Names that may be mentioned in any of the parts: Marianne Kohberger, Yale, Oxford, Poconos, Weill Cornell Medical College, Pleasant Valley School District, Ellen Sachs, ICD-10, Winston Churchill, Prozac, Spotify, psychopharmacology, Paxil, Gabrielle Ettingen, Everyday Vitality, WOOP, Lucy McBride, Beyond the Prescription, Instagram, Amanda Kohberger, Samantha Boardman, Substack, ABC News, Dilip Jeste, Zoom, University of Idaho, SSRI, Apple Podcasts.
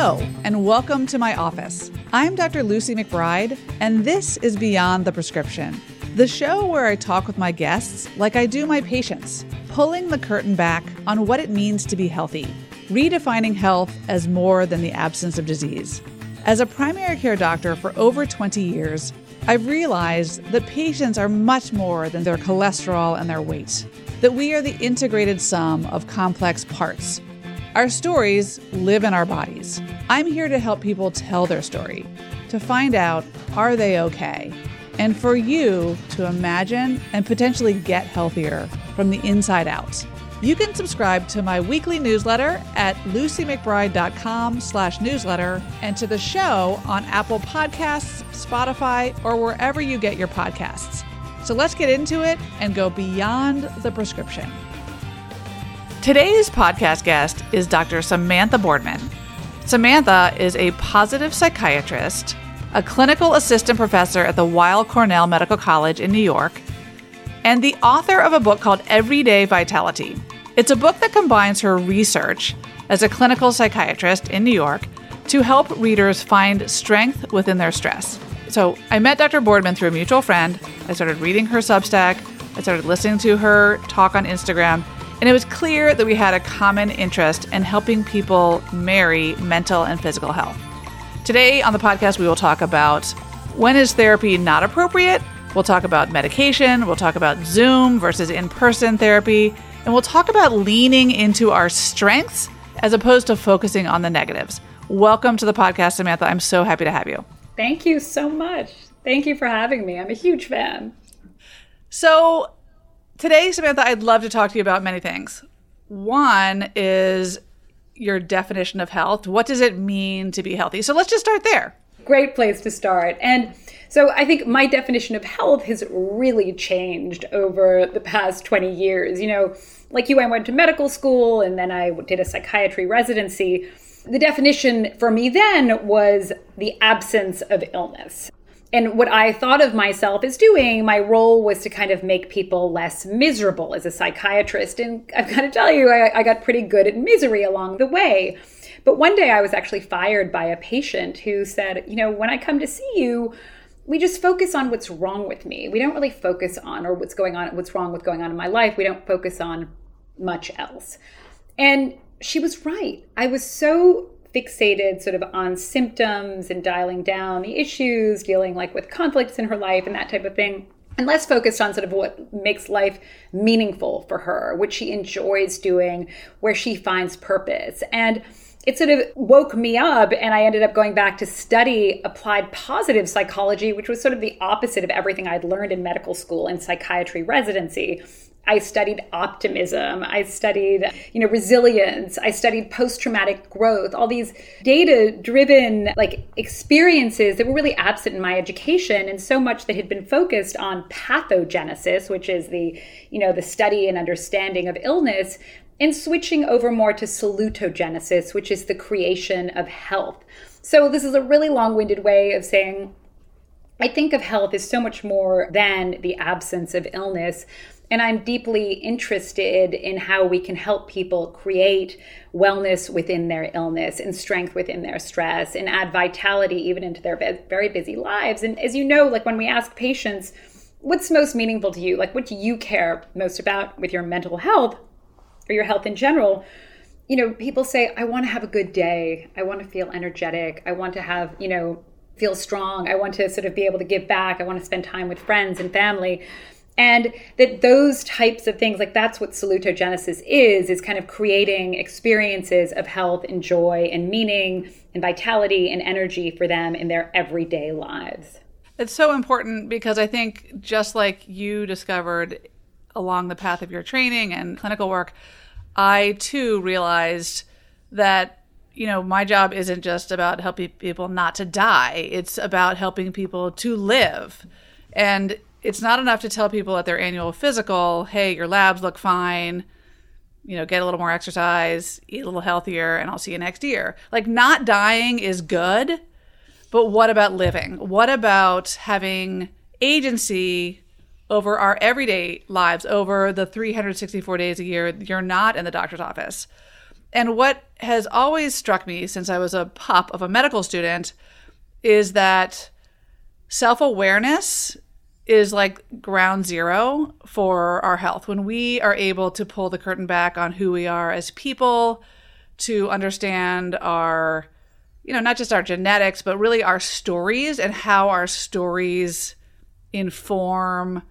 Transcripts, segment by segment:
Hello, and welcome to my office. I'm Dr. Lucy McBride, and this is Beyond the Prescription, the show where I talk with my guests like I do my patients, pulling the curtain back on what it means to be healthy, redefining health as more than the absence of disease. As a primary care doctor for over 20 years, I've realized that patients are much more than their cholesterol and their weight, that we are the integrated sum of complex parts. Our stories live in our bodies. I'm here to help people tell their story, to find out, are they okay? And for you to imagine and potentially get healthier from the inside out. You can subscribe to my weekly newsletter at lucymcbride.com/newsletter and to the show on Apple Podcasts, Spotify, or wherever you get your podcasts. So let's get into it and go beyond the prescription. Today's podcast guest is Dr. Samantha Boardman. Samantha is a positive psychiatrist, a clinical assistant professor at the Weill Cornell Medical College in New York, and the author of a book called Everyday Vitality. It's a book that combines her research as a clinical psychiatrist in New York to help readers find strength within their stress. So I met Dr. Boardman through a mutual friend. I started reading her Substack. I started listening to her talk on Instagram. And it was clear that we had a common interest in helping people marry mental and physical health. Today on the podcast, we will talk about when is therapy not appropriate? We'll talk about medication. We'll talk about Zoom versus in-person therapy. And we'll talk about leaning into our strengths as opposed to focusing on the negatives. Welcome to the podcast, Samantha. I'm so happy to have you. Thank you so much. Thank you for having me. I'm a huge fan. So today, Samantha, I'd love to talk to you about many things. One is your definition of health. What does it mean to be healthy? So let's just start there. Great place to start. And so I think my definition of health has really changed over the past 20 years. You know, like you, I went to medical school and then I did a psychiatry residency. The definition for me then was the absence of illness. And what I thought of myself as doing, my role was to kind of make people less miserable as a psychiatrist. And I've got to tell you, I got pretty good at misery along the way. But one day I was actually fired by a patient who said, you know, when I come to see you, we just focus on what's wrong with me. We don't really focus on or what's wrong with going on in my life. We don't focus on much else. And she was right. I was so fixated sort of on symptoms and dialing down the issues, dealing like with conflicts in her life and that type of thing, and less focused on sort of what makes life meaningful for her, what she enjoys doing, where she finds purpose. And it sort of woke me up, and I ended up going back to study applied positive psychology, which was sort of the opposite of everything I'd learned in medical school and psychiatry residency. I studied optimism, I studied, you know, resilience, I studied post-traumatic growth, all these data-driven like experiences that were really absent in my education, and so much that had been focused on pathogenesis, which is the, you know, the study and understanding of illness, and switching over more to salutogenesis, which is the creation of health. So this is a really long-winded way of saying, I think of health as so much more than the absence of illness. And I'm deeply interested in how we can help people create wellness within their illness and strength within their stress and add vitality even into their very busy lives. And as you know, like when we ask patients, what's most meaningful to you? Like, what do you care most about with your mental health or your health in general? You know, people say, I want to have a good day. I want to feel energetic. I want to have, you know, feel strong. I want to sort of be able to give back. I want to spend time with friends and family. And that those types of things, like that's what salutogenesis is kind of creating experiences of health and joy and meaning and vitality and energy for them in their everyday lives. It's so important because I think just like you discovered along the path of your training and clinical work, I too realized that, you know, my job isn't just about helping people not to die. It's about helping people to live. And it's not enough to tell people at their annual physical, hey, your labs look fine, you know, get a little more exercise, eat a little healthier, and I'll see you next year. Like, not dying is good, but what about living? What about having agency over our everyday lives, over the 364 days a year you're not in the doctor's office? And what has always struck me since I was a pup of a medical student is that self-awareness is like ground zero for our health. When we are able to pull the curtain back on who we are as people, to understand our, you know, not just our genetics, but really our stories and how our stories inform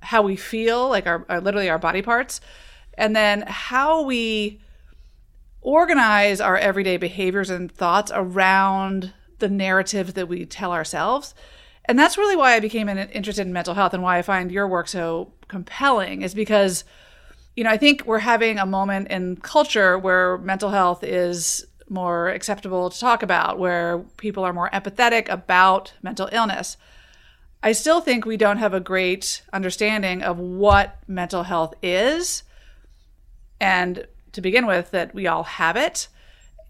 how we feel, like our literally our body parts, and then how we organize our everyday behaviors and thoughts around the narrative that we tell ourselves. And that's really why I became interested in mental health and why I find your work so compelling, is because, you know, I think we're having a moment in culture where mental health is more acceptable to talk about, where people are more empathetic about mental illness. I still think we don't have a great understanding of what mental health is, and to begin with, that we all have it.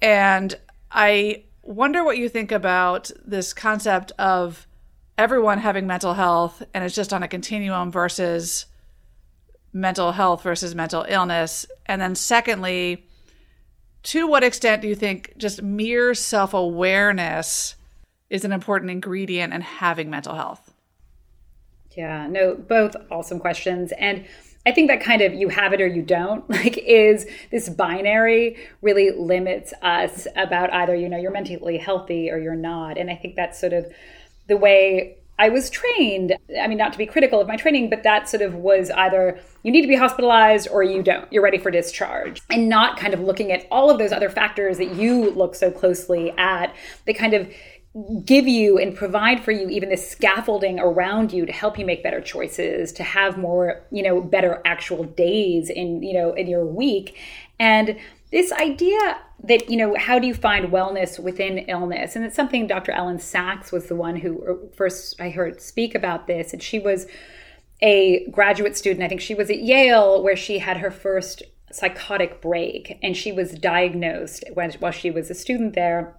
And I wonder what you think about this concept of everyone having mental health, and it's just on a continuum, versus mental health versus mental illness. And then secondly, to what extent do you think just mere self-awareness is an important ingredient in having mental health? Yeah, no, both awesome questions. And I think that kind of you have it or you don't, like, is this binary really limits us about either, you know, you're mentally healthy or you're not. And I think that's sort of the way I was trained. I mean, not to be critical of my training, but that sort of was either you need to be hospitalized or you don't, you're ready for discharge, and not kind of looking at all of those other factors that you look so closely at. They kind of give you and provide for you even this scaffolding around you to help you make better choices, to have more, you know, better actual days in, you know, in your week. And this idea that, you know, how do you find wellness within illness? And it's something Dr. Ellen Sachs was the one who first I heard speak about this. And she was a graduate student. I think she was at Yale, where she had her first psychotic break. And she was diagnosed while she was a student there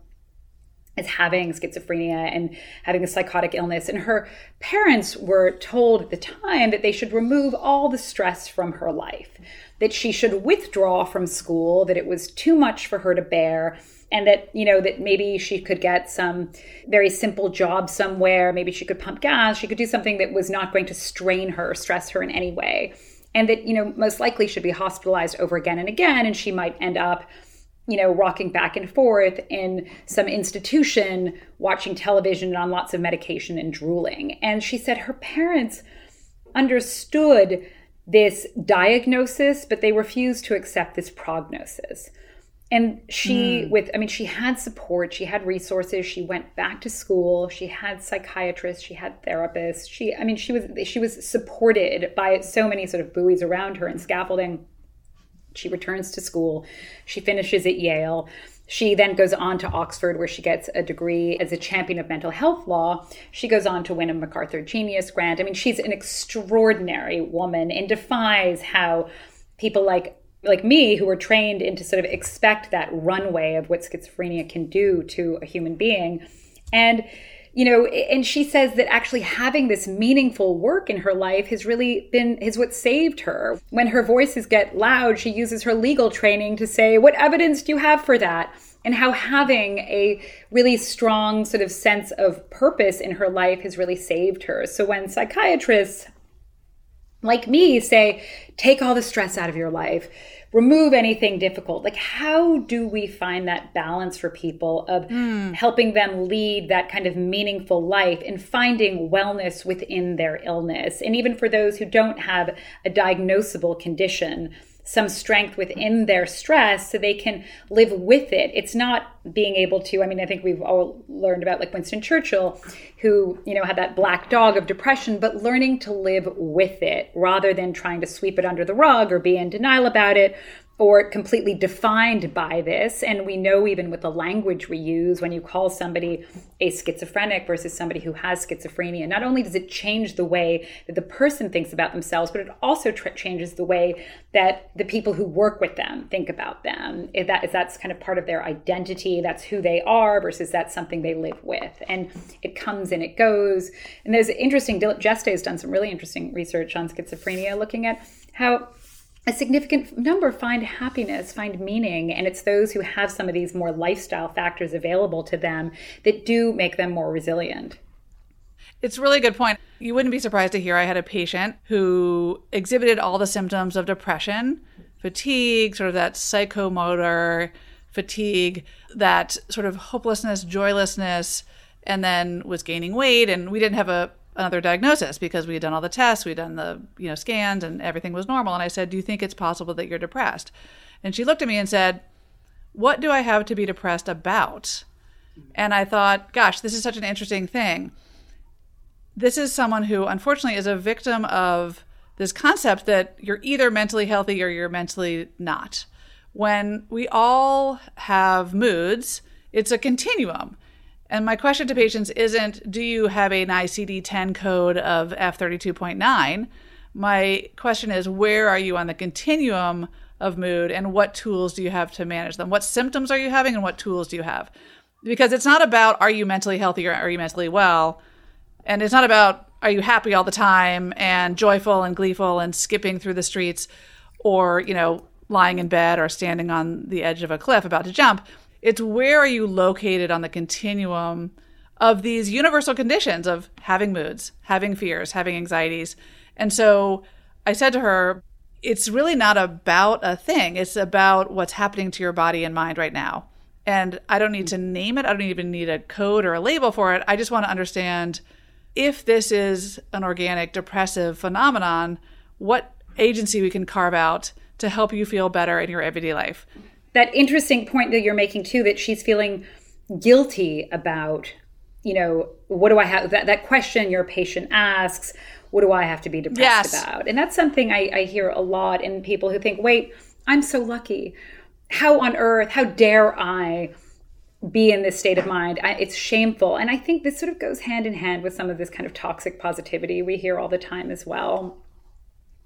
as having schizophrenia and having a psychotic illness. And her parents were told at the time that they should remove all the stress from her life, that she should withdraw from school, that it was too much for her to bear, and that, you know, that maybe she could get some very simple job somewhere, maybe she could pump gas, she could do something that was not going to strain her or stress her in any way, and that, you know, most likely she'd be hospitalized over again and again, and she might end up, you know, rocking back and forth in some institution, watching television and on lots of medication and drooling. And she said her parents understood this diagnosis, but they refused to accept this prognosis. And she, she had support, she had resources, she went back to school, she had psychiatrists, she had therapists. She was supported by so many sort of buoys around her and scaffolding. She returns to school. She finishes at Yale. She then goes on to Oxford, where she gets a degree as a champion of mental health law. She goes on to win a MacArthur Genius Grant. I mean, she's an extraordinary woman and defies how people like me, who are trained into sort of expect that runway of what schizophrenia can do to a human being. And, you know, and she says that actually having this meaningful work in her life is what saved her. When her voices get loud, she uses her legal training to say, what evidence do you have for that? And how having a really strong sort of sense of purpose in her life has really saved her. So when psychiatrists like me say, take all the stress out of your life, remove anything difficult, like, how do we find that balance for people of helping them lead that kind of meaningful life and finding wellness within their illness? And even for those who don't have a diagnosable condition, some strength within their stress so they can live with it. It's not being able to, I mean, I think we've all learned about like Winston Churchill, who, you know, had that black dog of depression, but learning to live with it rather than trying to sweep it under the rug or be in denial about it or completely defined by this. And we know even with the language we use, when you call somebody a schizophrenic versus somebody who has schizophrenia, not only does it change the way that the person thinks about themselves, but it also changes the way that the people who work with them think about them. That's kind of part of their identity, that's who they are versus that's something they live with. And it comes and it goes. And there's Dilip Jeste has done some really interesting research on schizophrenia, looking at how a significant number find happiness, find meaning, and it's those who have some of these more lifestyle factors available to them that do make them more resilient. It's a really good point. You wouldn't be surprised to hear I had a patient who exhibited all the symptoms of depression, fatigue, sort of that psychomotor fatigue, that sort of hopelessness, joylessness, and then was gaining weight. And we didn't have another diagnosis because we had done all the tests, we'd done the scans, and everything was normal. And I said, do you think it's possible that you're depressed? And she looked at me and said, what do I have to be depressed about? And I thought, gosh, this is such an interesting thing. This is someone who, unfortunately, is a victim of this concept that you're either mentally healthy or you're mentally not. When we all have moods, it's a continuum. And my question to patients isn't, do you have an ICD-10 code of F32.9? My question is, where are you on the continuum of mood, and what tools do you have to manage them? What symptoms are you having, and what tools do you have? Because it's not about, are you mentally healthy or are you mentally well? And it's not about, are you happy all the time and joyful and gleeful and skipping through the streets, or, lying in bed or standing on the edge of a cliff about to jump. It's where are you located on the continuum of these universal conditions of having moods, having fears, having anxieties. And so I said to her, it's really not about a thing. It's about what's happening to your body and mind right now. And I don't need to name it. I don't even need a code or a label for it. I just want to understand, if this is an organic depressive phenomenon, what agency we can carve out to help you feel better in your everyday life. That interesting point that you're making too, that she's feeling guilty about, what do I have, that question your patient asks, what do I have to be depressed about? And that's something I hear a lot in people who think, wait, I'm so lucky. How on earth, how dare I be in this state of mind? It's shameful. And I think this sort of goes hand in hand with some of this kind of toxic positivity we hear all the time as well.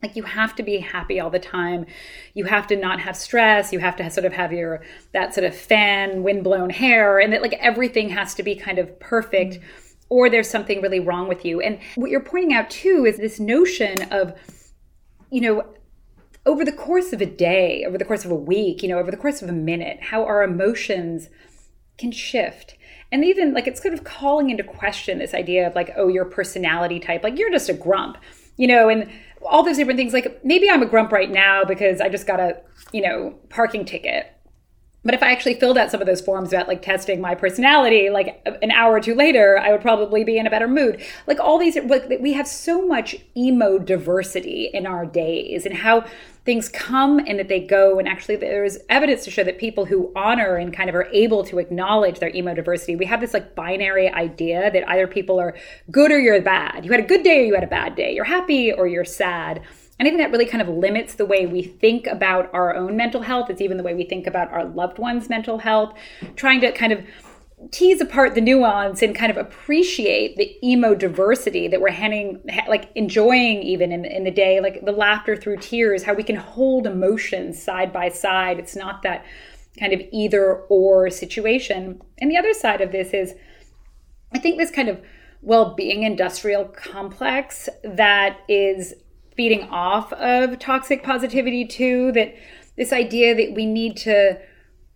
Like, you have to be happy all the time. You have to not have stress. You have to sort of have that sort of fan, windblown hair, and that, like, everything has to be kind of perfect, or there's something really wrong with you. And what you're pointing out too is this notion of, over the course of a day, over the course of a week, over the course of a minute, how our emotions can shift. And even, like, it's sort of calling into question this idea of, like, oh, your personality type, like, you're just a grump, and all those different things. Like, maybe I'm a grump right now because I just got a, parking ticket. But if I actually filled out some of those forms about, like, testing my personality, like, an hour or two later, I would probably be in a better mood. Like, all these, like, we have so much emo diversity in our days, and how things come and that they go. And actually, there is evidence to show that people who honor and kind of are able to acknowledge their emo diversity, we have this, like, binary idea that either people are good or you're bad. You had a good day or you had a bad day. You're happy or you're sad. And I think that really kind of limits the way we think about our own mental health. It's even the way we think about our loved ones' mental health, trying to kind of tease apart the nuance and kind of appreciate the emo diversity that we're enjoying even in the day, like the laughter through tears, how we can hold emotions side by side. It's not that kind of either or situation. And the other side of this is, I think, this kind of well-being industrial complex that is feeding off of toxic positivity too, that this idea that we need to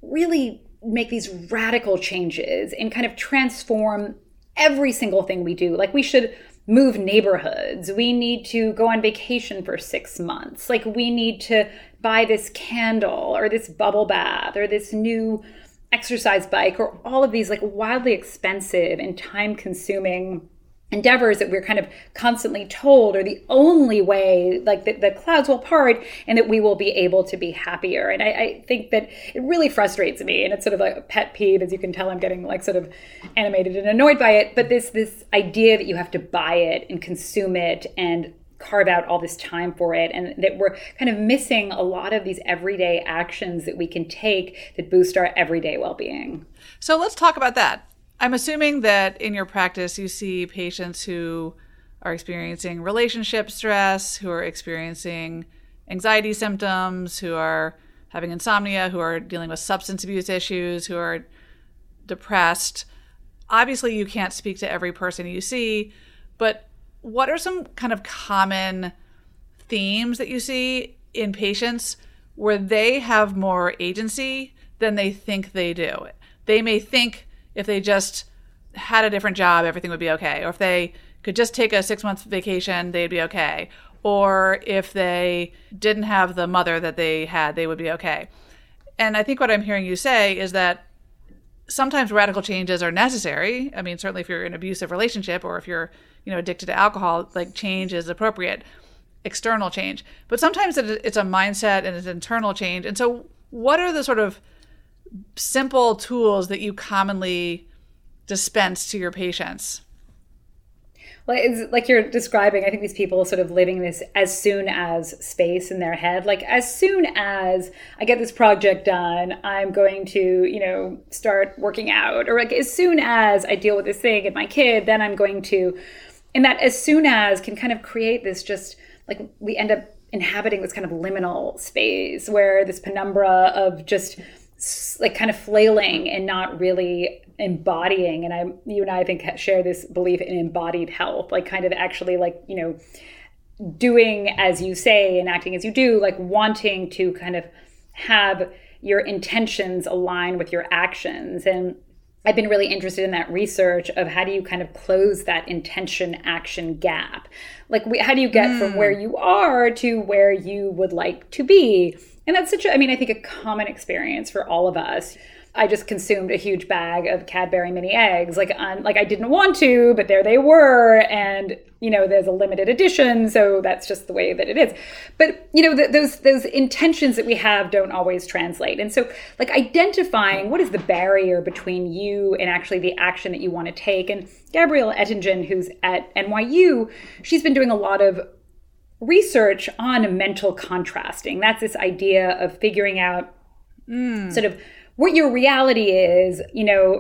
really make these radical changes and kind of transform every single thing we do. Like, we should move neighborhoods. We need to go on vacation for 6 months. Like, we need to buy this candle or this bubble bath or this new exercise bike, or all of these, like, wildly expensive and time-consuming endeavors that we're kind of constantly told are the only way, like, that the clouds will part and that we will be able to be happier. And I think that it really frustrates me, and it's sort of like a pet peeve, as you can tell. I'm getting, like, sort of animated and annoyed by it. But this idea that you have to buy it and consume it and carve out all this time for it, and that we're kind of missing a lot of these everyday actions that we can take that boost our everyday well-being. So let's talk about that. I'm assuming that in your practice, you see patients who are experiencing relationship stress, who are experiencing anxiety symptoms, who are having insomnia, who are dealing with substance abuse issues, who are depressed. Obviously, you can't speak to every person you see, but what are some kind of common themes that you see in patients where they have more agency than they think they do. They may think if they just had a different job, everything would be okay. Or if they could just take a 6-month vacation, they'd be okay. Or if they didn't have the mother that they had, they would be okay. And I think what I'm hearing you say is that sometimes radical changes are necessary. I mean, certainly if you're in an abusive relationship or if you're, addicted to alcohol, like change is appropriate, external change. But sometimes it's a mindset and it's internal change. And so what are the sort of simple tools that you commonly dispense to your patients? Well, it's like you're describing, I think these people sort of living this as soon as space in their head. Like, as soon as I get this project done, I'm going to, start working out. Or like, as soon as I deal with this thing and my kid, then I'm going to. And that as soon as can kind of create this just, like, we end up inhabiting this kind of liminal space where this penumbra of just like kind of flailing and not really embodying. And you and I think share this belief in embodied health, like kind of actually like, doing as you say and acting as you do, like wanting to kind of have your intentions align with your actions. And I've been really interested in that research of how do you kind of close that intention action gap? Like how do you get from where you are to where you would like to be? And that's such I think a common experience for all of us. I just consumed a huge bag of Cadbury mini eggs. Like I didn't want to, but there they were. And, there's a limited edition. So that's just the way that it is. But, those intentions that we have don't always translate. And so like identifying what is the barrier between you and actually the action that you want to take. And Gabrielle Ettingen, who's at NYU, she's been doing a lot of research on mental contrasting. That's this idea of figuring out sort of what your reality is,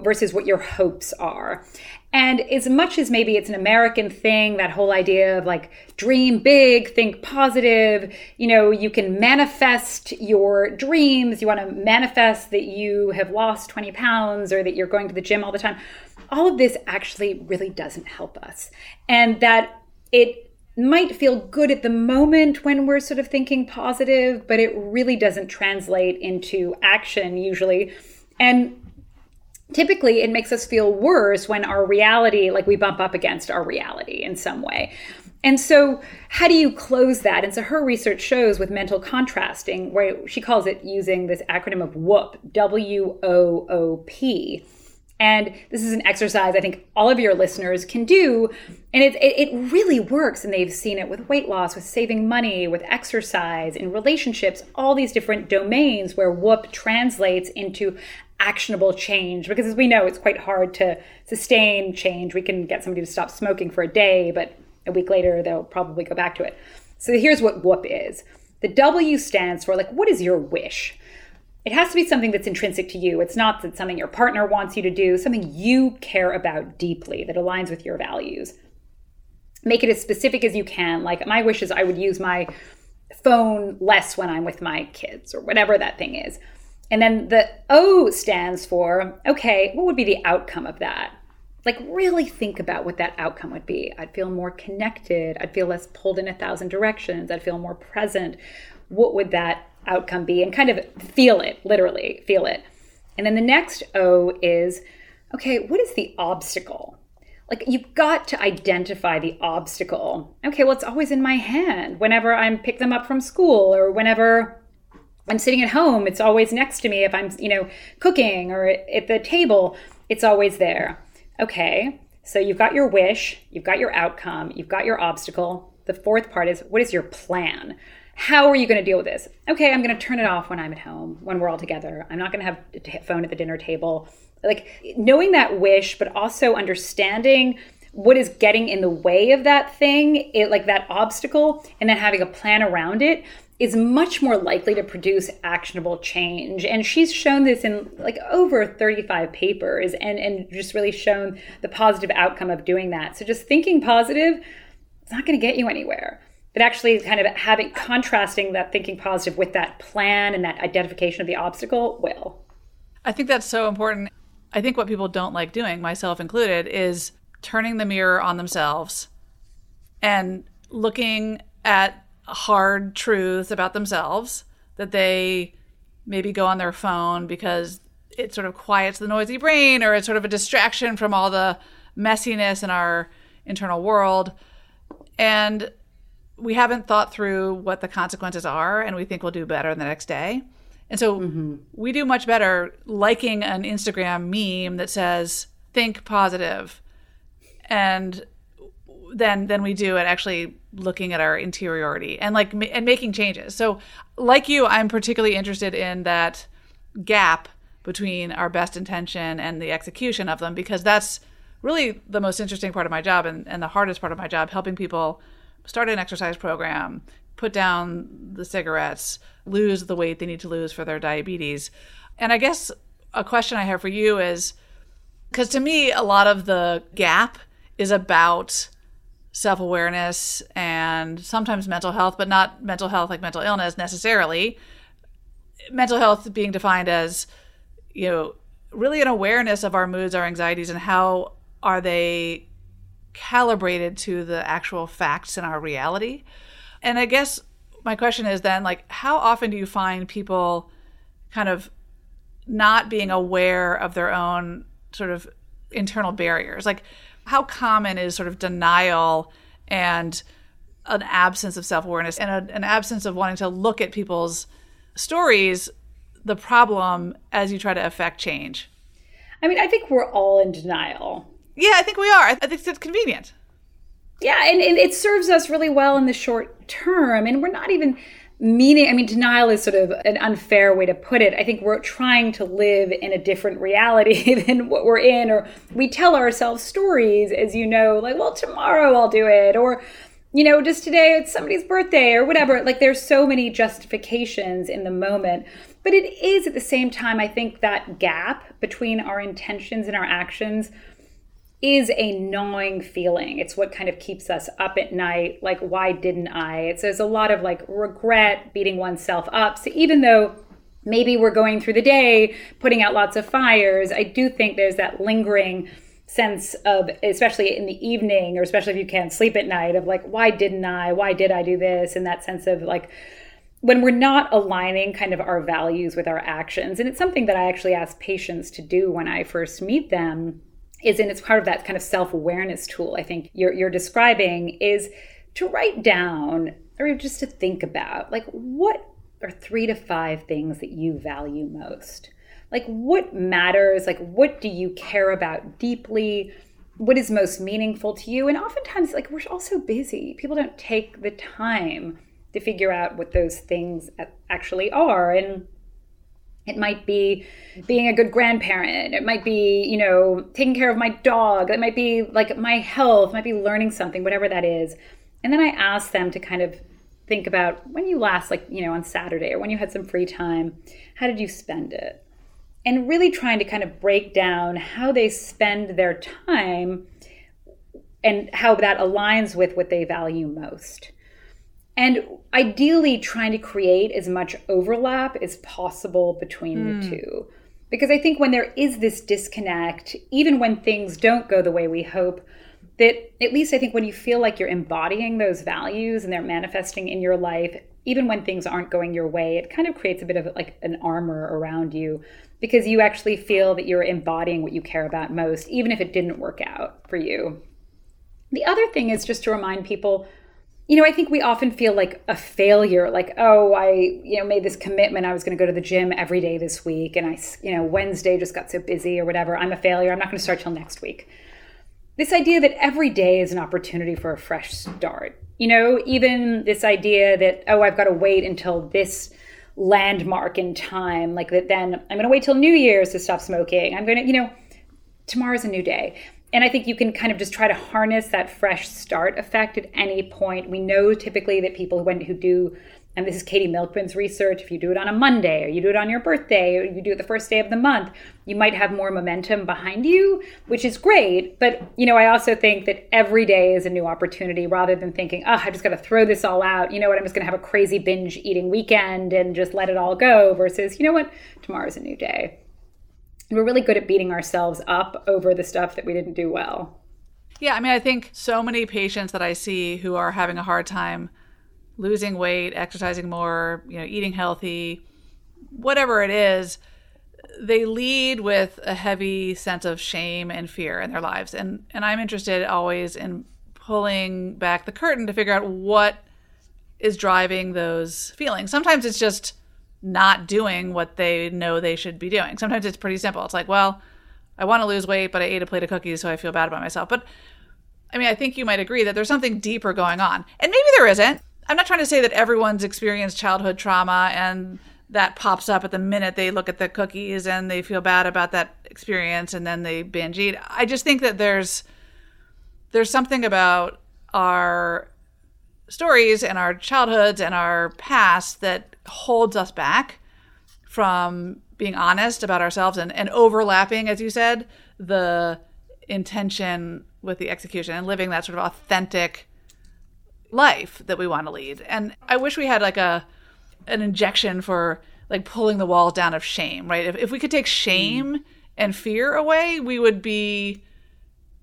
versus what your hopes are. And as much as maybe it's an American thing, that whole idea of like dream big, think positive, you can manifest your dreams. You want to manifest that you have lost 20 pounds or that you're going to the gym all the time. All of this actually really doesn't help us. And that it might feel good at the moment when we're sort of thinking positive, but it really doesn't translate into action usually. And typically it makes us feel worse when our reality, like we bump up against our reality in some way. And so how do you close that? And so her research shows with mental contrasting, where she calls it using this acronym of WOOP, W-O-O-P. And this is an exercise I think all of your listeners can do. And it really works. And they've seen it with weight loss, with saving money, with exercise, in relationships, all these different domains where WOOP translates into actionable change. Because as we know, it's quite hard to sustain change. We can get somebody to stop smoking for a day, but a week later, they'll probably go back to it. So here's what WOOP is. The W stands for like, what is your wish? It has to be something that's intrinsic to you. It's not that something your partner wants you to do, something you care about deeply that aligns with your values. Make it as specific as you can. Like my wish is I would use my phone less when I'm with my kids or whatever that thing is. And then the O stands for, okay, what would be the outcome of that? Like really think about what that outcome would be. I'd feel more connected. I'd feel less pulled in 1,000 directions. I'd feel more present. What would that outcome be? And kind of feel it, literally feel it. And then the next O is, okay, what is the obstacle? Like you've got to identify the obstacle. Okay, well, it's always in my hand. Whenever I pick them up from school or whenever I'm sitting at home, it's always next to me. If I'm, cooking or at the table, it's always there. Okay, so you've got your wish, you've got your outcome, you've got your obstacle. The fourth part is, what is your plan? How are you going to deal with this? Okay, I'm going to turn it off when I'm at home, when we're all together. I'm not going to have a phone at the dinner table. Like knowing that wish, but also understanding what is getting in the way of that thing, like that obstacle, and then having a plan around it is much more likely to produce actionable change. And she's shown this in like over 35 papers and just really shown the positive outcome of doing that. So just thinking positive, it's not going to get you anywhere. But actually kind of having contrasting that thinking positive with that plan and that identification of the obstacle will. I think that's so important. I think what people don't like doing, myself included, is turning the mirror on themselves and looking at hard truths about themselves that they maybe go on their phone because it sort of quiets the noisy brain, or it's sort of a distraction from all the messiness in our internal world. And we haven't thought through what the consequences are, and we think we'll do better the next day. And so we do much better liking an Instagram meme that says, think positive, and then we do at actually looking at our interiority and and making changes. So like you, I'm particularly interested in that gap between our best intention and the execution of them, because that's really the most interesting part of my job and the hardest part of my job, helping people start an exercise program, put down the cigarettes, lose the weight they need to lose for their diabetes. And I guess a question I have for you is, because to me, a lot of the gap is about self-awareness and sometimes mental health, but not mental health like mental illness necessarily. Mental health being defined as, you know, really an awareness of our moods, our anxieties, and how are they calibrated to the actual facts in our reality. And I guess my question is then, like, how often do you find people kind of not being aware of their own sort of internal barriers? Like, how common is sort of denial and an absence of self-awareness and an absence of wanting to look at people's stories, the problem as you try to affect change? I mean, I think we're all in denial. Yeah, I think we are. I think it's convenient. Yeah, and it serves us really well in the short term. And we're not even meaning, I mean, denial is sort of an unfair way to put it. I think we're trying to live in a different reality than what we're in, or we tell ourselves stories, as you know, like, well, tomorrow I'll do it, or, you know, just today it's somebody's birthday or whatever. Like, there's so many justifications in the moment. But it is at the same time, I think that gap between our intentions and our actions is a gnawing feeling. It's what kind of keeps us up at night. Like, why didn't I? It's, there's a lot of like regret, beating oneself up. So even though maybe we're going through the day, putting out lots of fires, I do think there's that lingering sense of, especially in the evening, or especially if you can't sleep at night, of like, why didn't I? Why did I do this? And that sense of like, when we're not aligning kind of our values with our actions. And it's something that I actually ask patients to do when I first meet them, is, and it's part of that kind of self-awareness tool I think you're describing, is to write down, or just to think about, like, what are 3 to 5 things that you value most? Like, what matters? Like, what do you care about deeply? What is most meaningful to you? And oftentimes, like, we're all so busy. People don't take the time to figure out what those things actually are. And it might be being a good grandparent. It might be, you know, taking care of my dog. It might be like my health. It might be learning something, whatever that is. And then I ask them to kind of think about when you last, like, you know, on Saturday, or when you had some free time, how did you spend it? And really trying to kind of break down how they spend their time and how that aligns with what they value most. And ideally trying to create as much overlap as possible between the two. Because I think when there is this disconnect, even when things don't go the way we hope, that at least I think when you feel like you're embodying those values and they're manifesting in your life, even when things aren't going your way, it kind of creates a bit of like an armor around you, because you actually feel that you're embodying what you care about most, even if it didn't work out for you. The other thing is just to remind people, you know, I think we often feel like a failure, like, oh, I, you know, made this commitment. I was going to go to the gym every day this week. And I, you know, Wednesday just got so busy or whatever. I'm a failure. I'm not going to start till next week. This idea that every day is an opportunity for a fresh start. You know, even this idea that, oh, I've got to wait until this landmark in time, like that, then I'm going to wait till New Year's to stop smoking. I'm going to, you know, tomorrow's a new day. And I think you can kind of just try to harness that fresh start effect at any point. We know typically that people who do, and this is Katie Milkman's research, if you do it on a Monday, or you do it on your birthday, or you do it the first day of the month, you might have more momentum behind you, which is great. But, you know, I also think that every day is a new opportunity, rather than thinking, oh, I just got to throw this all out. You know what? I'm just going to have a crazy binge eating weekend and just let it all go, versus, you know what? Tomorrow's a new day. We're really good at beating ourselves up over the stuff that we didn't do well. Yeah, I mean, I think so many patients that I see who are having a hard time losing weight, exercising more, you know, eating healthy, whatever it is, they lead with a heavy sense of shame and fear in their lives. And I'm interested always in pulling back the curtain to figure out what is driving those feelings. Sometimes it's just not doing what they know they should be doing. Sometimes it's pretty simple. It's like, well, I want to lose weight, but I ate a plate of cookies, so I feel bad about myself. But I mean, I think you might agree that there's something deeper going on. And maybe there isn't. I'm not trying to say that everyone's experienced childhood trauma and that pops up at the minute they look at the cookies and they feel bad about that experience and then they binge eat. I just think that there's something about our stories and our childhoods and our past that holds us back from being honest about ourselves and overlapping, as you said, the intention with the execution and living that sort of authentic life that we want to lead. And I wish we had like an injection for like pulling the walls down of shame, right? If we could take shame and fear away, we would be,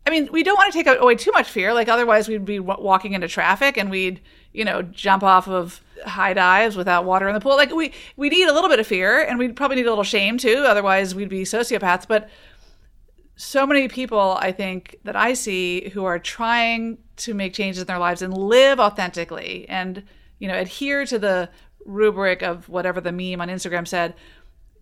I mean, we don't want to take away too much fear. Like otherwise we'd be walking into traffic and we'd, you know, jump off of high dives without water in the pool. Like we need a little bit of fear and we'd probably need a little shame too. Otherwise we'd be sociopaths. But so many people, I think, that I see who are trying to make changes in their lives and live authentically and, you know, adhere to the rubric of whatever the meme on Instagram said,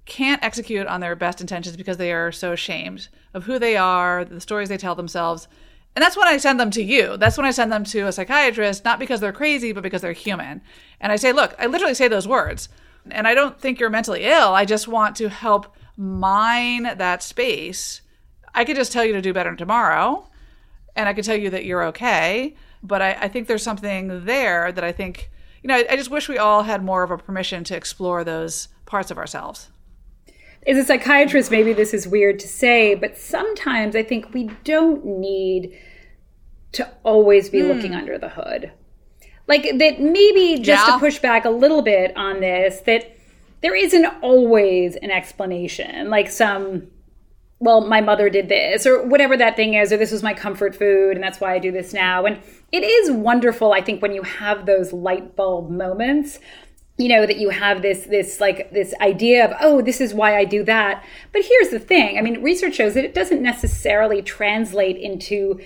can't execute on their best intentions because they are so ashamed of who they are, the stories they tell themselves. And that's when I send them to you. That's when I send them to a psychiatrist, not because they're crazy, but because they're human. And I say, look, I literally say those words. And I don't think you're mentally ill. I just want to help mine that space. I could just tell you to do better tomorrow. And I could tell you that you're okay. But I think there's something there that I think, you know, I just wish we all had more of a permission to explore those parts of ourselves. As a psychiatrist, maybe this is weird to say, but sometimes I think we don't need to always be looking under the hood. Like that maybe just to push back a little bit on this, that there isn't always an explanation, like some, well, my mother did this or whatever that thing is, or this was my comfort food and that's why I do this now. And it is wonderful, I think, when you have those light bulb moments, you know, that you have this idea of, oh, this is why I do that. But here's the thing. I mean, research shows that it doesn't necessarily translate into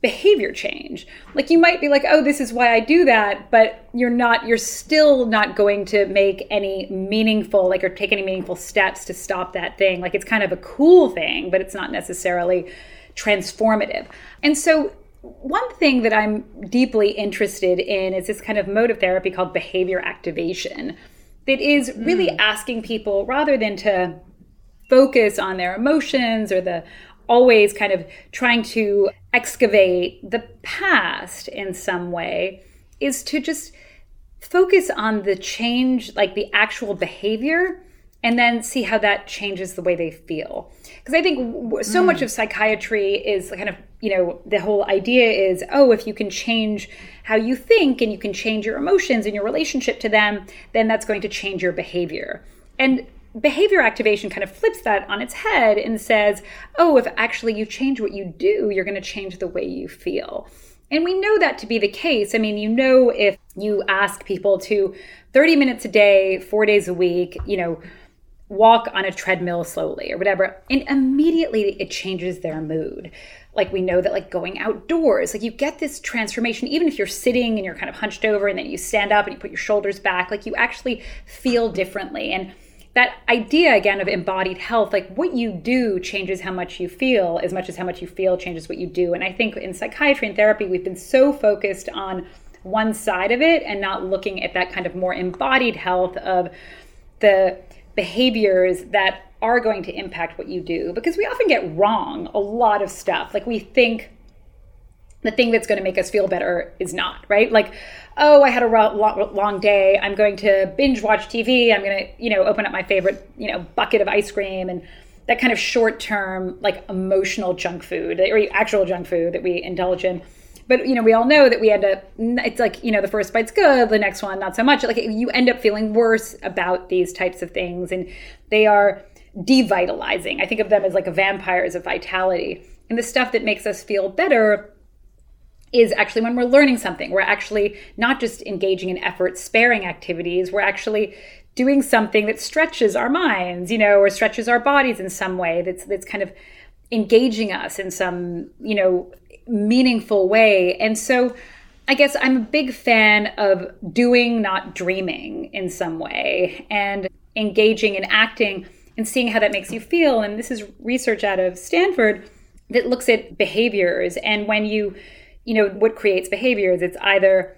behavior change. Like you might be like, oh, this is why I do that, but you're still not going to make any meaningful, like, or take any meaningful steps to stop that thing. Like it's kind of a cool thing, but it's not necessarily transformative. And so one thing that I'm deeply interested in is this kind of mode of therapy called behavior activation that is really asking people, rather than to focus on their emotions or the always kind of trying to excavate the past in some way, is to just focus on the change, like the actual behavior, and then see how that changes the way they feel. Because I think so much of psychiatry is kind of, you know, the whole idea is, oh, if you can change how you think and you can change your emotions and your relationship to them, then that's going to change your behavior. And behavior activation kind of flips that on its head and says, oh, if actually you change what you do, you're going to change the way you feel. And we know that to be the case. I mean, you know, if you ask people to 30 minutes a day, 4 days a week, you know, walk on a treadmill slowly or whatever, and immediately it changes their mood. Like we know that, like going outdoors, like you get this transformation, even if you're sitting and you're kind of hunched over and then you stand up and you put your shoulders back, like you actually feel differently. And that idea, again, of embodied health, like what you do changes how much you feel, as much as how much you feel changes what you do. And I think in psychiatry and therapy, we've been so focused on one side of it and not looking at that kind of more embodied health of the behaviors that are going to impact what you do. Because we often get wrong a lot of stuff. Like we think the thing that's going to make us feel better is not, right? Like, oh, I had a long day. I'm going to binge watch TV. I'm going to, you know, open up my favorite, you know, bucket of ice cream, and that kind of short-term, like emotional junk food or actual junk food that we indulge in. But, you know, we all know that we end up, it's like, you know, the first bite's good, the next one, not so much. Like you end up feeling worse about these types of things, and they are devitalizing. I think of them as like vampires of vitality. And the stuff that makes us feel better is actually when we're learning something. We're actually not just engaging in effort-sparing activities. We're actually doing something that stretches our minds, you know, or stretches our bodies in some way that's kind of engaging us in some, you know, meaningful way. And so I guess I'm a big fan of doing, not dreaming in some way, and engaging and acting and seeing how that makes you feel. And this is research out of Stanford that looks at behaviors. And when you know, what creates behaviors, it's either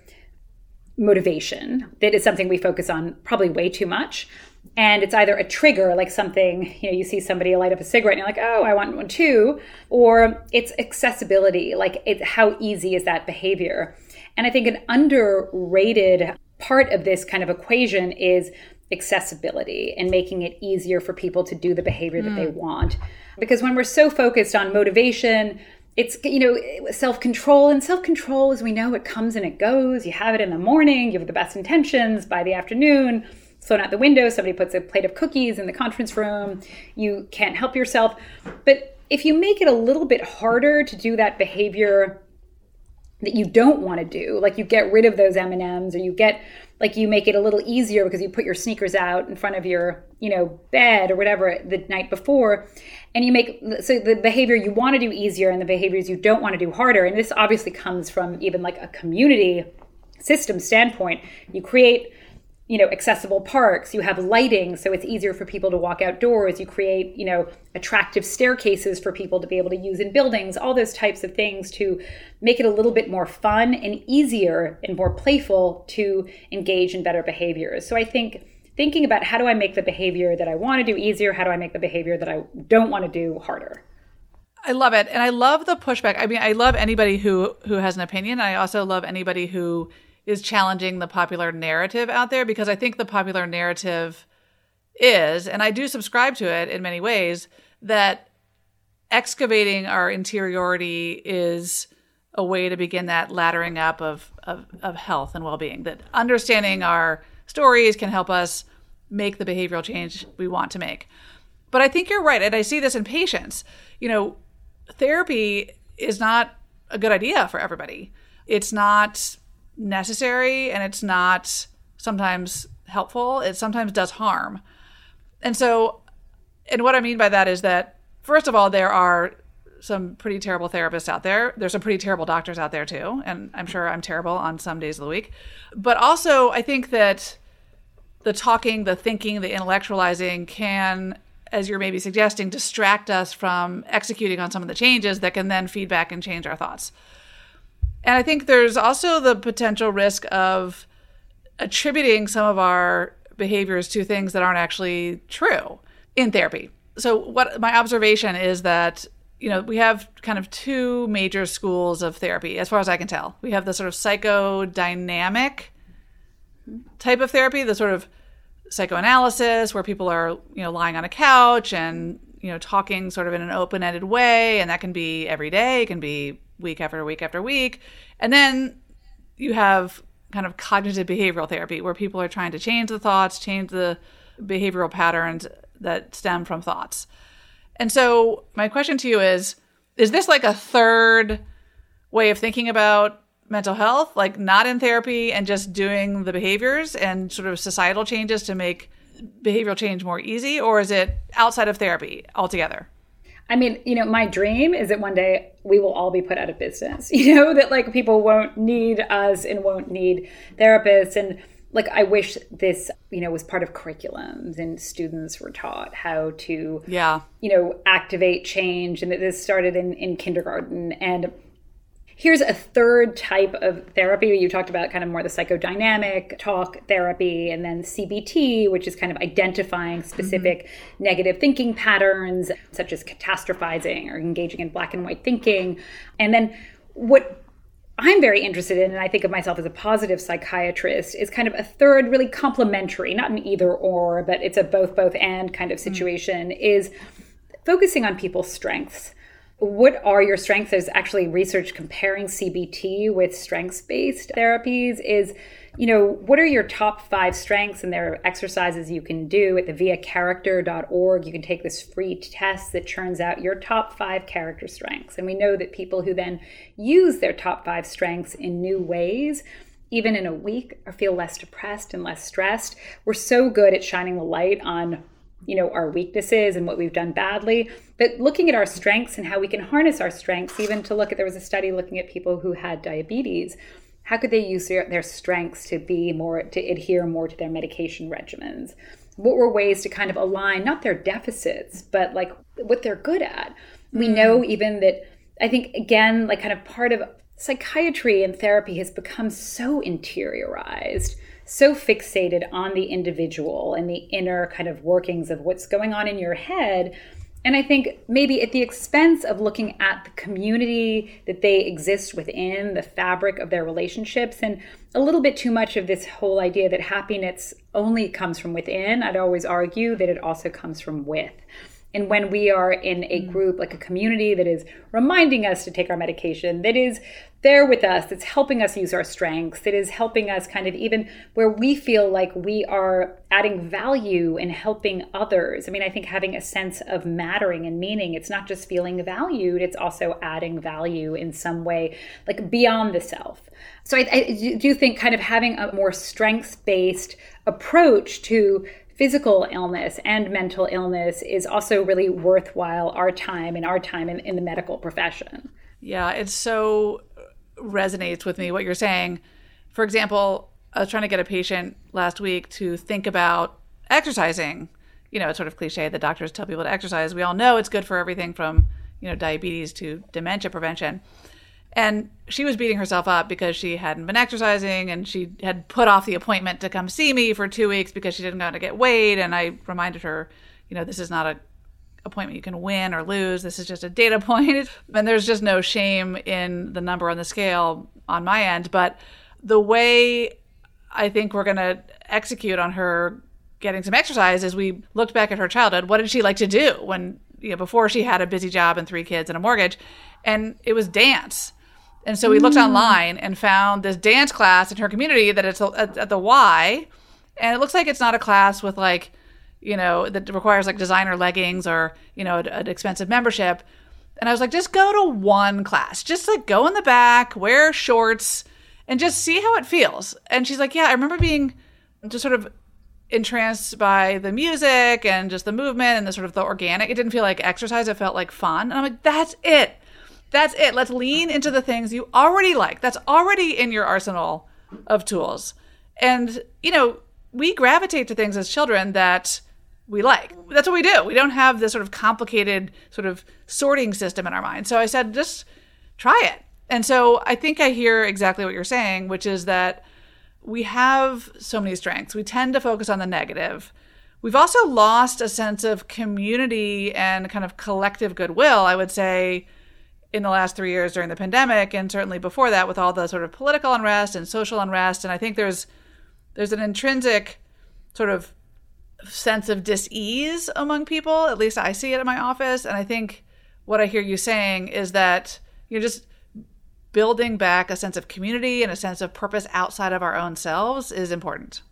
motivation, that is something we focus on probably way too much. And it's either a trigger, like something, you know, you see somebody light up a cigarette and you're like, oh, I want one too. Or it's accessibility, like it's how easy is that behavior? And I think an underrated part of this kind of equation is accessibility and making it easier for people to do the behavior that they want. Because when we're so focused on motivation, it's, you know, self-control, and self-control, as we know, it comes and it goes. You have it in the morning, you have the best intentions, by the afternoon, thrown out the window, somebody puts a plate of cookies in the conference room, you can't help yourself. But if you make it a little bit harder to do that behavior that you don't want to do, like you get rid of those M&Ms, or you get, like, you make it a little easier because you put your sneakers out in front of your, you know, bed or whatever the night before, and you make, so the behavior you want to do easier and the behaviors you don't want to do harder. And this obviously comes from even like a community system standpoint. You create, you know, accessible parks, you have lighting, so it's easier for people to walk outdoors, you create, you know, attractive staircases for people to be able to use in buildings, all those types of things to make it a little bit more fun and easier and more playful to engage in better behaviors. So I think thinking about, how do I make the behavior that I want to do easier? How do I make the behavior that I don't want to do harder? I love it. And I love the pushback. I mean, I love anybody who has an opinion. I also love anybody who is challenging the popular narrative out there, because I think the popular narrative is, and I do subscribe to it in many ways, that excavating our interiority is a way to begin that laddering up of health and well-being, that understanding our stories can help us make the behavioral change we want to make. But I think you're right, and I see this in patients. You know, therapy is not a good idea for everybody. It's not necessary, and it's not sometimes helpful. It sometimes does harm. And so, and what I mean by that is that, first of all, there are some pretty terrible therapists out there. There's some pretty terrible doctors out there too. And I'm sure I'm terrible on some days of the week. But also, I think that the talking, the thinking, the intellectualizing can, as you're maybe suggesting, distract us from executing on some of the changes that can then feed back and change our thoughts. And I think there's also the potential risk of attributing some of our behaviors to things that aren't actually true in therapy. So what my observation is that, you know, we have kind of two major schools of therapy, as far as I can tell. We have the sort of psychodynamic type of therapy, the sort of psychoanalysis where people are, you know, lying on a couch and, you know, talking sort of in an open-ended way. And that can be every day. It can be week after week after week. And then you have kind of cognitive behavioral therapy where people are trying to change the thoughts, change the behavioral patterns that stem from thoughts. And so my question to you is this like a third way of thinking about mental health, like not in therapy and just doing the behaviors and sort of societal changes to make behavioral change more easy, or is it outside of therapy altogether? I mean, you know, my dream is that one day we will all be put out of business, you know, that like people won't need us and won't need therapists. And like, I wish this, you know, was part of curriculums and students were taught how to, you know, activate change, and that this started in kindergarten. And here's a third type of therapy. You talked about kind of more the psychodynamic talk therapy, and then CBT, which is kind of identifying specific negative thinking patterns, such as catastrophizing or engaging in black and white thinking. And then what I'm very interested in, and I think of myself as a positive psychiatrist, is kind of a third, really complementary, not an either or, but it's a both and kind of situation, is focusing on people's strengths. What are your strengths? There's actually research comparing CBT with strengths-based therapies, is you know, what are your top 5 strengths? And there are exercises you can do at the viacharacter.org. You can take this free test that churns out your top 5 character strengths. And we know that people who then use their top 5 strengths in new ways, even in a week, or feel less depressed and less stressed. We're so good at shining the light on, you know, our weaknesses and what we've done badly, but looking at our strengths and how we can harness our strengths, even to look at, there was a study looking at people who had diabetes. How could they use their strengths to be more, to adhere more to their medication regimens? What were ways to kind of align, not their deficits, but like what they're good at? We know even that, I think, again, like kind of part of psychiatry and therapy has become so interiorized, so fixated on the individual and the inner kind of workings of what's going on in your head. And I think maybe at the expense of looking at the community that they exist within, the fabric of their relationships, and a little bit too much of this whole idea that happiness only comes from within. I'd always argue that it also comes from with. And when we are in a group, like a community that is reminding us to take our medication, that is there with us, that's helping us use our strengths, that is helping us kind of even where we feel like we are adding value and helping others. I mean, I think having a sense of mattering and meaning, it's not just feeling valued, it's also adding value in some way, like beyond the self. So I do think kind of having a more strengths-based approach to physical illness and mental illness is also really worthwhile our time in the medical profession. Yeah, it so resonates with me what you're saying. For example, I was trying to get a patient last week to think about exercising. You know, it's sort of cliche that doctors tell people to exercise. We all know it's good for everything from, you know, diabetes to dementia prevention. And she was beating herself up because she hadn't been exercising, and she had put off the appointment to come see me for 2 weeks because she didn't know how to get weighed. And I reminded her, you know, this is not an appointment you can win or lose. This is just a data point. And there's just no shame in the number on the scale on my end. But the way I think we're going to execute on her getting some exercise is we looked back at her childhood. What did she like to do when, you know, before she had a busy job and 3 kids and a mortgage? And it was dance. And so we looked online and found this dance class in her community that it's at the Y. And it looks like it's not a class with like, you know, that requires like designer leggings or, you know, an expensive membership. And I was like, just go to one class. Just like go in the back, wear shorts, and just see how it feels. And she's like, yeah, I remember being just sort of entranced by the music and just the movement and the sort of the organic. It didn't feel like exercise. It felt like fun. And I'm like, that's it. That's it. Let's lean into the things you already like. That's already in your arsenal of tools. And, you know, we gravitate to things as children that we like. That's what we do. We don't have this sort of complicated sort of sorting system in our mind. So I said, just try it. And so I think I hear exactly what you're saying, which is that we have so many strengths. We tend to focus on the negative. We've also lost a sense of community and kind of collective goodwill, I would say, in the last 3 years during the pandemic, and certainly before that with all the sort of political unrest and social unrest. And I think there's an intrinsic sort of sense of dis-ease among people. At least I see it in my office. And I think what I hear you saying is that you're just building back a sense of community and a sense of purpose outside of our own selves is important.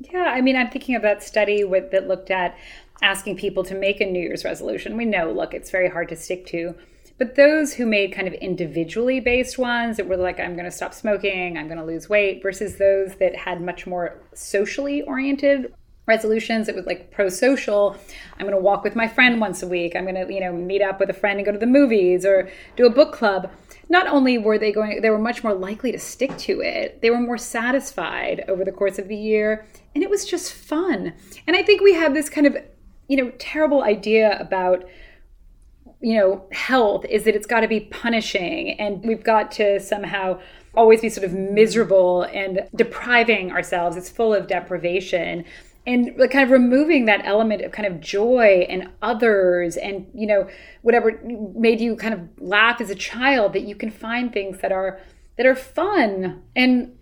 Yeah, I mean, I'm thinking of that study that looked at asking people to make a New Year's resolution. We know, look, it's very hard to stick to. But those who made kind of individually based ones that were like, I'm going to stop smoking, I'm going to lose weight, versus those that had much more socially oriented resolutions. It was like pro-social. I'm going to walk with my friend once a week. I'm going to, you know, meet up with a friend and go to the movies or do a book club. Not only were they going, they were much more likely to stick to it. They were more satisfied over the course of the year. And it was just fun. And I think we have this kind of, you know, terrible idea about, you know, health is that it's got to be punishing and we've got to somehow always be sort of miserable and depriving ourselves. It's full of deprivation and kind of removing that element of kind of joy and others and, you know, whatever made you kind of laugh as a child, that you can find things that are fun and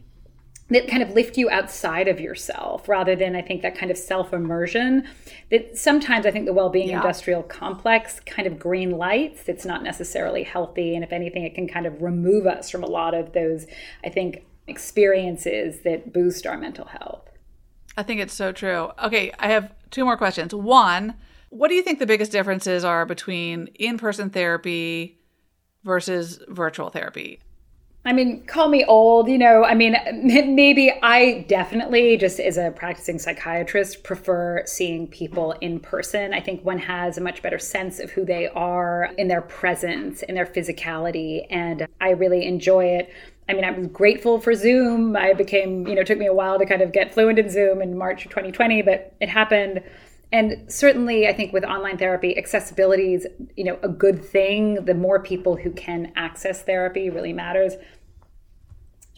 that kind of lift you outside of yourself rather than, I think, that kind of self-immersion that sometimes I think the well-being industrial complex kind of green lights. It's not necessarily healthy. And if anything, it can kind of remove us from a lot of those, I think, experiences that boost our mental health. I think it's so true. Okay, I have two more questions. One, what do you think the biggest differences are between in-person therapy versus virtual therapy? I mean, call me old, you know, I mean, maybe I definitely just as a practicing psychiatrist prefer seeing people in person. I think one has a much better sense of who they are in their presence, in their physicality, and I really enjoy it. I mean, I'm grateful for Zoom. I became, it took me a while to kind of get fluent in Zoom in March of 2020, but it happened. And certainly, I think with online therapy, accessibility is, a good thing. The more people who can access therapy really matters.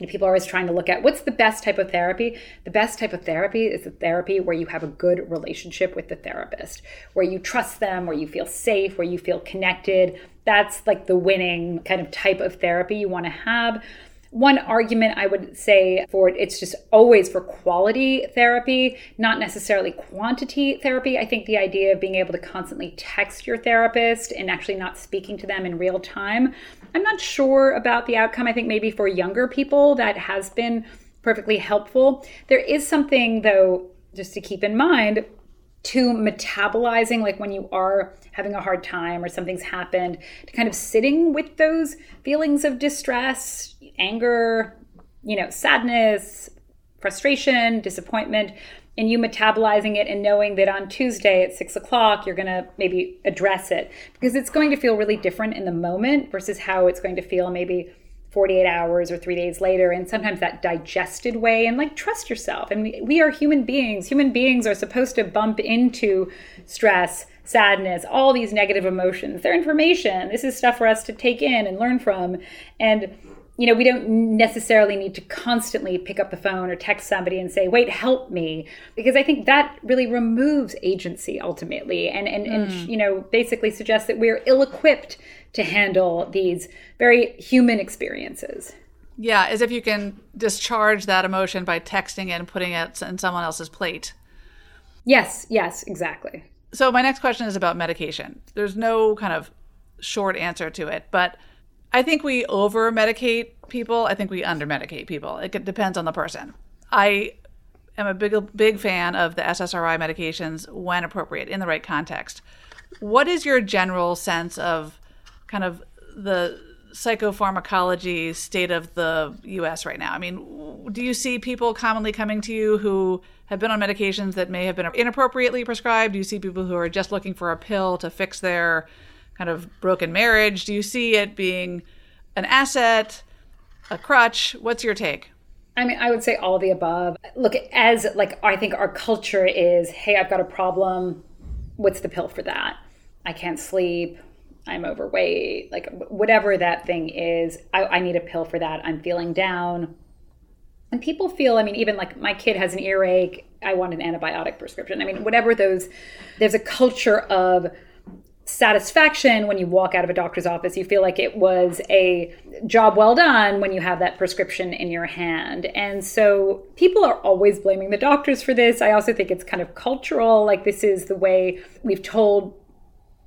People are always trying to look at what's the best type of therapy. The best type of therapy is the therapy where you have a good relationship with the therapist, where you trust them, where you feel safe, where you feel connected. That's like the winning kind of type of therapy you want to have. One argument I would say for it, it's just always for quality therapy, not necessarily quantity therapy. I think the idea of being able to constantly text your therapist and actually not speaking to them in real time, I'm not sure about the outcome. I think maybe for younger people that has been perfectly helpful. There is something, though, just to keep in mind, to metabolizing, like when you are having a hard time or something's happened, to kind of sitting with those feelings of distress, anger, sadness, frustration, disappointment, and you metabolizing it and knowing that on Tuesday at 6:00, you're going to maybe address it because it's going to feel really different in the moment versus how it's going to feel maybe 48 hours or 3 days later, and sometimes that digested way, and like trust yourself. And we are human beings. Human beings are supposed to bump into stress, sadness, all these negative emotions. They're information. This is stuff for us to take in and learn from. And, we don't necessarily need to constantly pick up the phone or text somebody and say, wait, help me, because I think that really removes agency ultimately and basically suggests that we're ill-equipped to handle these very human experiences. Yeah, as if you can discharge that emotion by texting it and putting it in someone else's plate. Yes, exactly. So my next question is about medication. There's no kind of short answer to it, but I think we over-medicate people. I think we under-medicate people. It depends on the person. I am a big fan of the SSRI medications when appropriate, in the right context. What is your general sense of kind of the psychopharmacology state of the U.S. right now? I mean, do you see people commonly coming to you who have been on medications that may have been inappropriately prescribed? Do you see people who are just looking for a pill to fix their kind of broken marriage? Do you see it being an asset, a crutch? What's your take? I mean, I would say all the above. Look, I think our culture is, hey, I've got a problem. What's the pill for that? I can't sleep. I'm overweight. Like whatever that thing is, I need a pill for that. I'm feeling down. And people feel, even like my kid has an earache. I want an antibiotic prescription. Whatever those, there's a culture of satisfaction when you walk out of a doctor's office. You feel like it was a job well done when you have that prescription in your hand. And so people are always blaming the doctors for this. I also think it's kind of cultural. Like this is the way we've told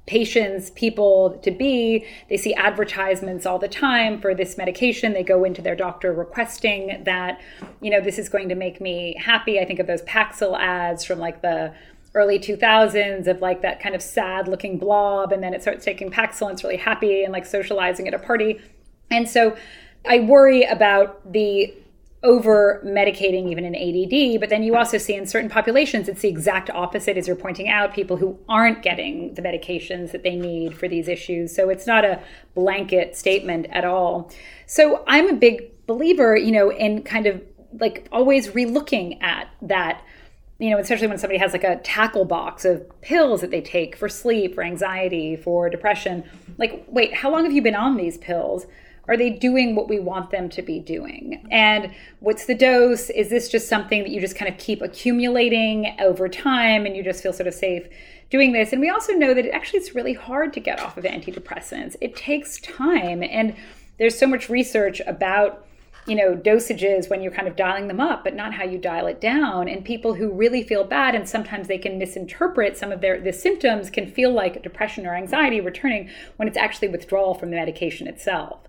patients, people to be. They see advertisements all the time for this medication. They go into their doctor requesting that, this is going to make me happy. I think of those Paxil ads from like the early 2000s of like that kind of sad looking blob, and then it starts taking Paxil and it's really happy and like socializing at a party. And so I worry about the over medicating even in ADD, but then you also see in certain populations, it's the exact opposite, as you're pointing out, people who aren't getting the medications that they need for these issues. So it's not a blanket statement at all. So I'm a big believer, in kind of like always relooking at that, especially when somebody has like a tackle box of pills that they take for sleep, for anxiety, for depression, like, wait, how long have you been on these pills? Are they doing what we want them to be doing? And what's the dose? Is this just something that you just kind of keep accumulating over time and you just feel sort of safe doing this? And we also know that it's really hard to get off of antidepressants. It takes time. And there's so much research about you know, dosages when you're kind of dialing them up, but not how you dial it down. And people who really feel bad, and sometimes they can misinterpret some of the symptoms, can feel like depression or anxiety returning when it's actually withdrawal from the medication itself.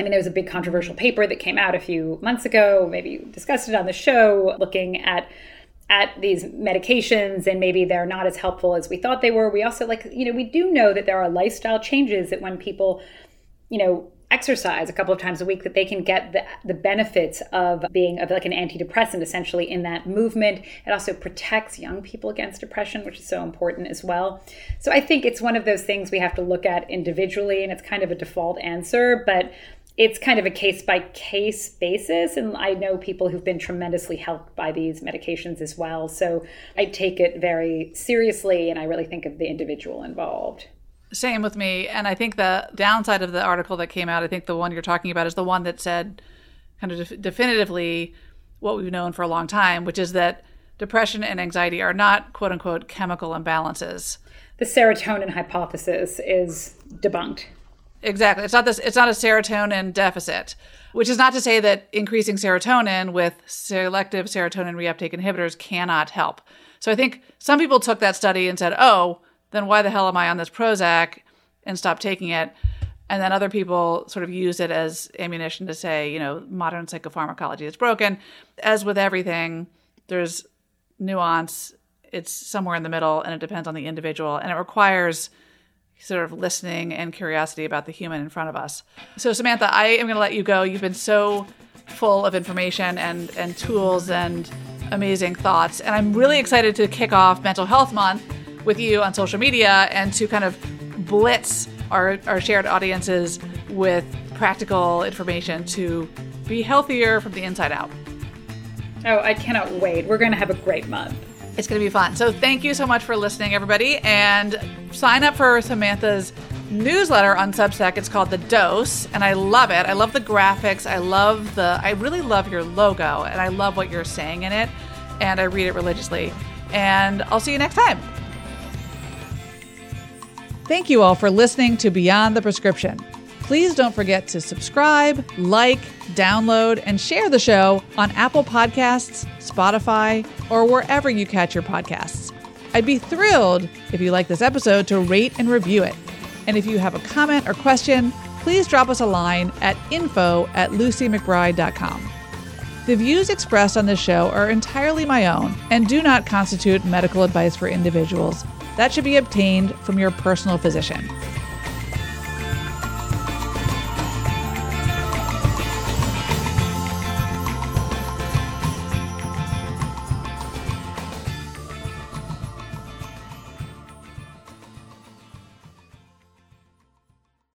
I mean, there was a big controversial paper that came out a few months ago, maybe you discussed it on the show, looking at these medications, and maybe they're not as helpful as we thought they were. We also, like, you know, we do know that there are lifestyle changes that when people, you know, exercise a couple of times a week, that they can get the benefits of being of like an antidepressant essentially in that movement. It also protects young people against depression, which is so important as well. So I think it's one of those things we have to look at individually, and it's kind of a default answer, but it's kind of a case by case basis. And I know people who've been tremendously helped by these medications as well. So I take it very seriously, and I really think of the individual involved. Same with me. And I think the downside of the article that came out, I think the one you're talking about is the one that said kind of definitively what we've known for a long time, which is that depression and anxiety are not, quote unquote, chemical imbalances. The serotonin hypothesis is debunked. Exactly. It's not a serotonin deficit, which is not to say that increasing serotonin with selective serotonin reuptake inhibitors cannot help. So I think some people took that study and said, oh, then why the hell am I on this Prozac, and stop taking it? And then other people sort of used it as ammunition to say, you know, modern psychopharmacology is broken. As with everything, there's nuance. It's somewhere in the middle, and it depends on the individual. And it requires sort of listening and curiosity about the human in front of us. So Samantha, I am going to let you go. You've been so full of information and tools and amazing thoughts. And I'm really excited to kick off Mental Health Month with you on social media, and to kind of blitz our shared audiences with practical information to be healthier from the inside out. Oh, I cannot wait. We're going to have a great month. It's going to be fun. So thank you so much for listening, everybody. And sign up for Samantha's newsletter on Substack. It's called The Dose. And I love it. I love the graphics. I really love your logo, and I love what you're saying in it. And I read it religiously. And I'll see you next time. Thank you all for listening to Beyond the Prescription. Please don't forget to subscribe, like, download, and share the show on Apple Podcasts, Spotify, or wherever you catch your podcasts. I'd be thrilled if you like this episode to rate and review it. And if you have a comment or question, please drop us a line at info@lucymcbride.com. The views expressed on this show are entirely my own and do not constitute medical advice for individuals. That should be obtained from your personal physician.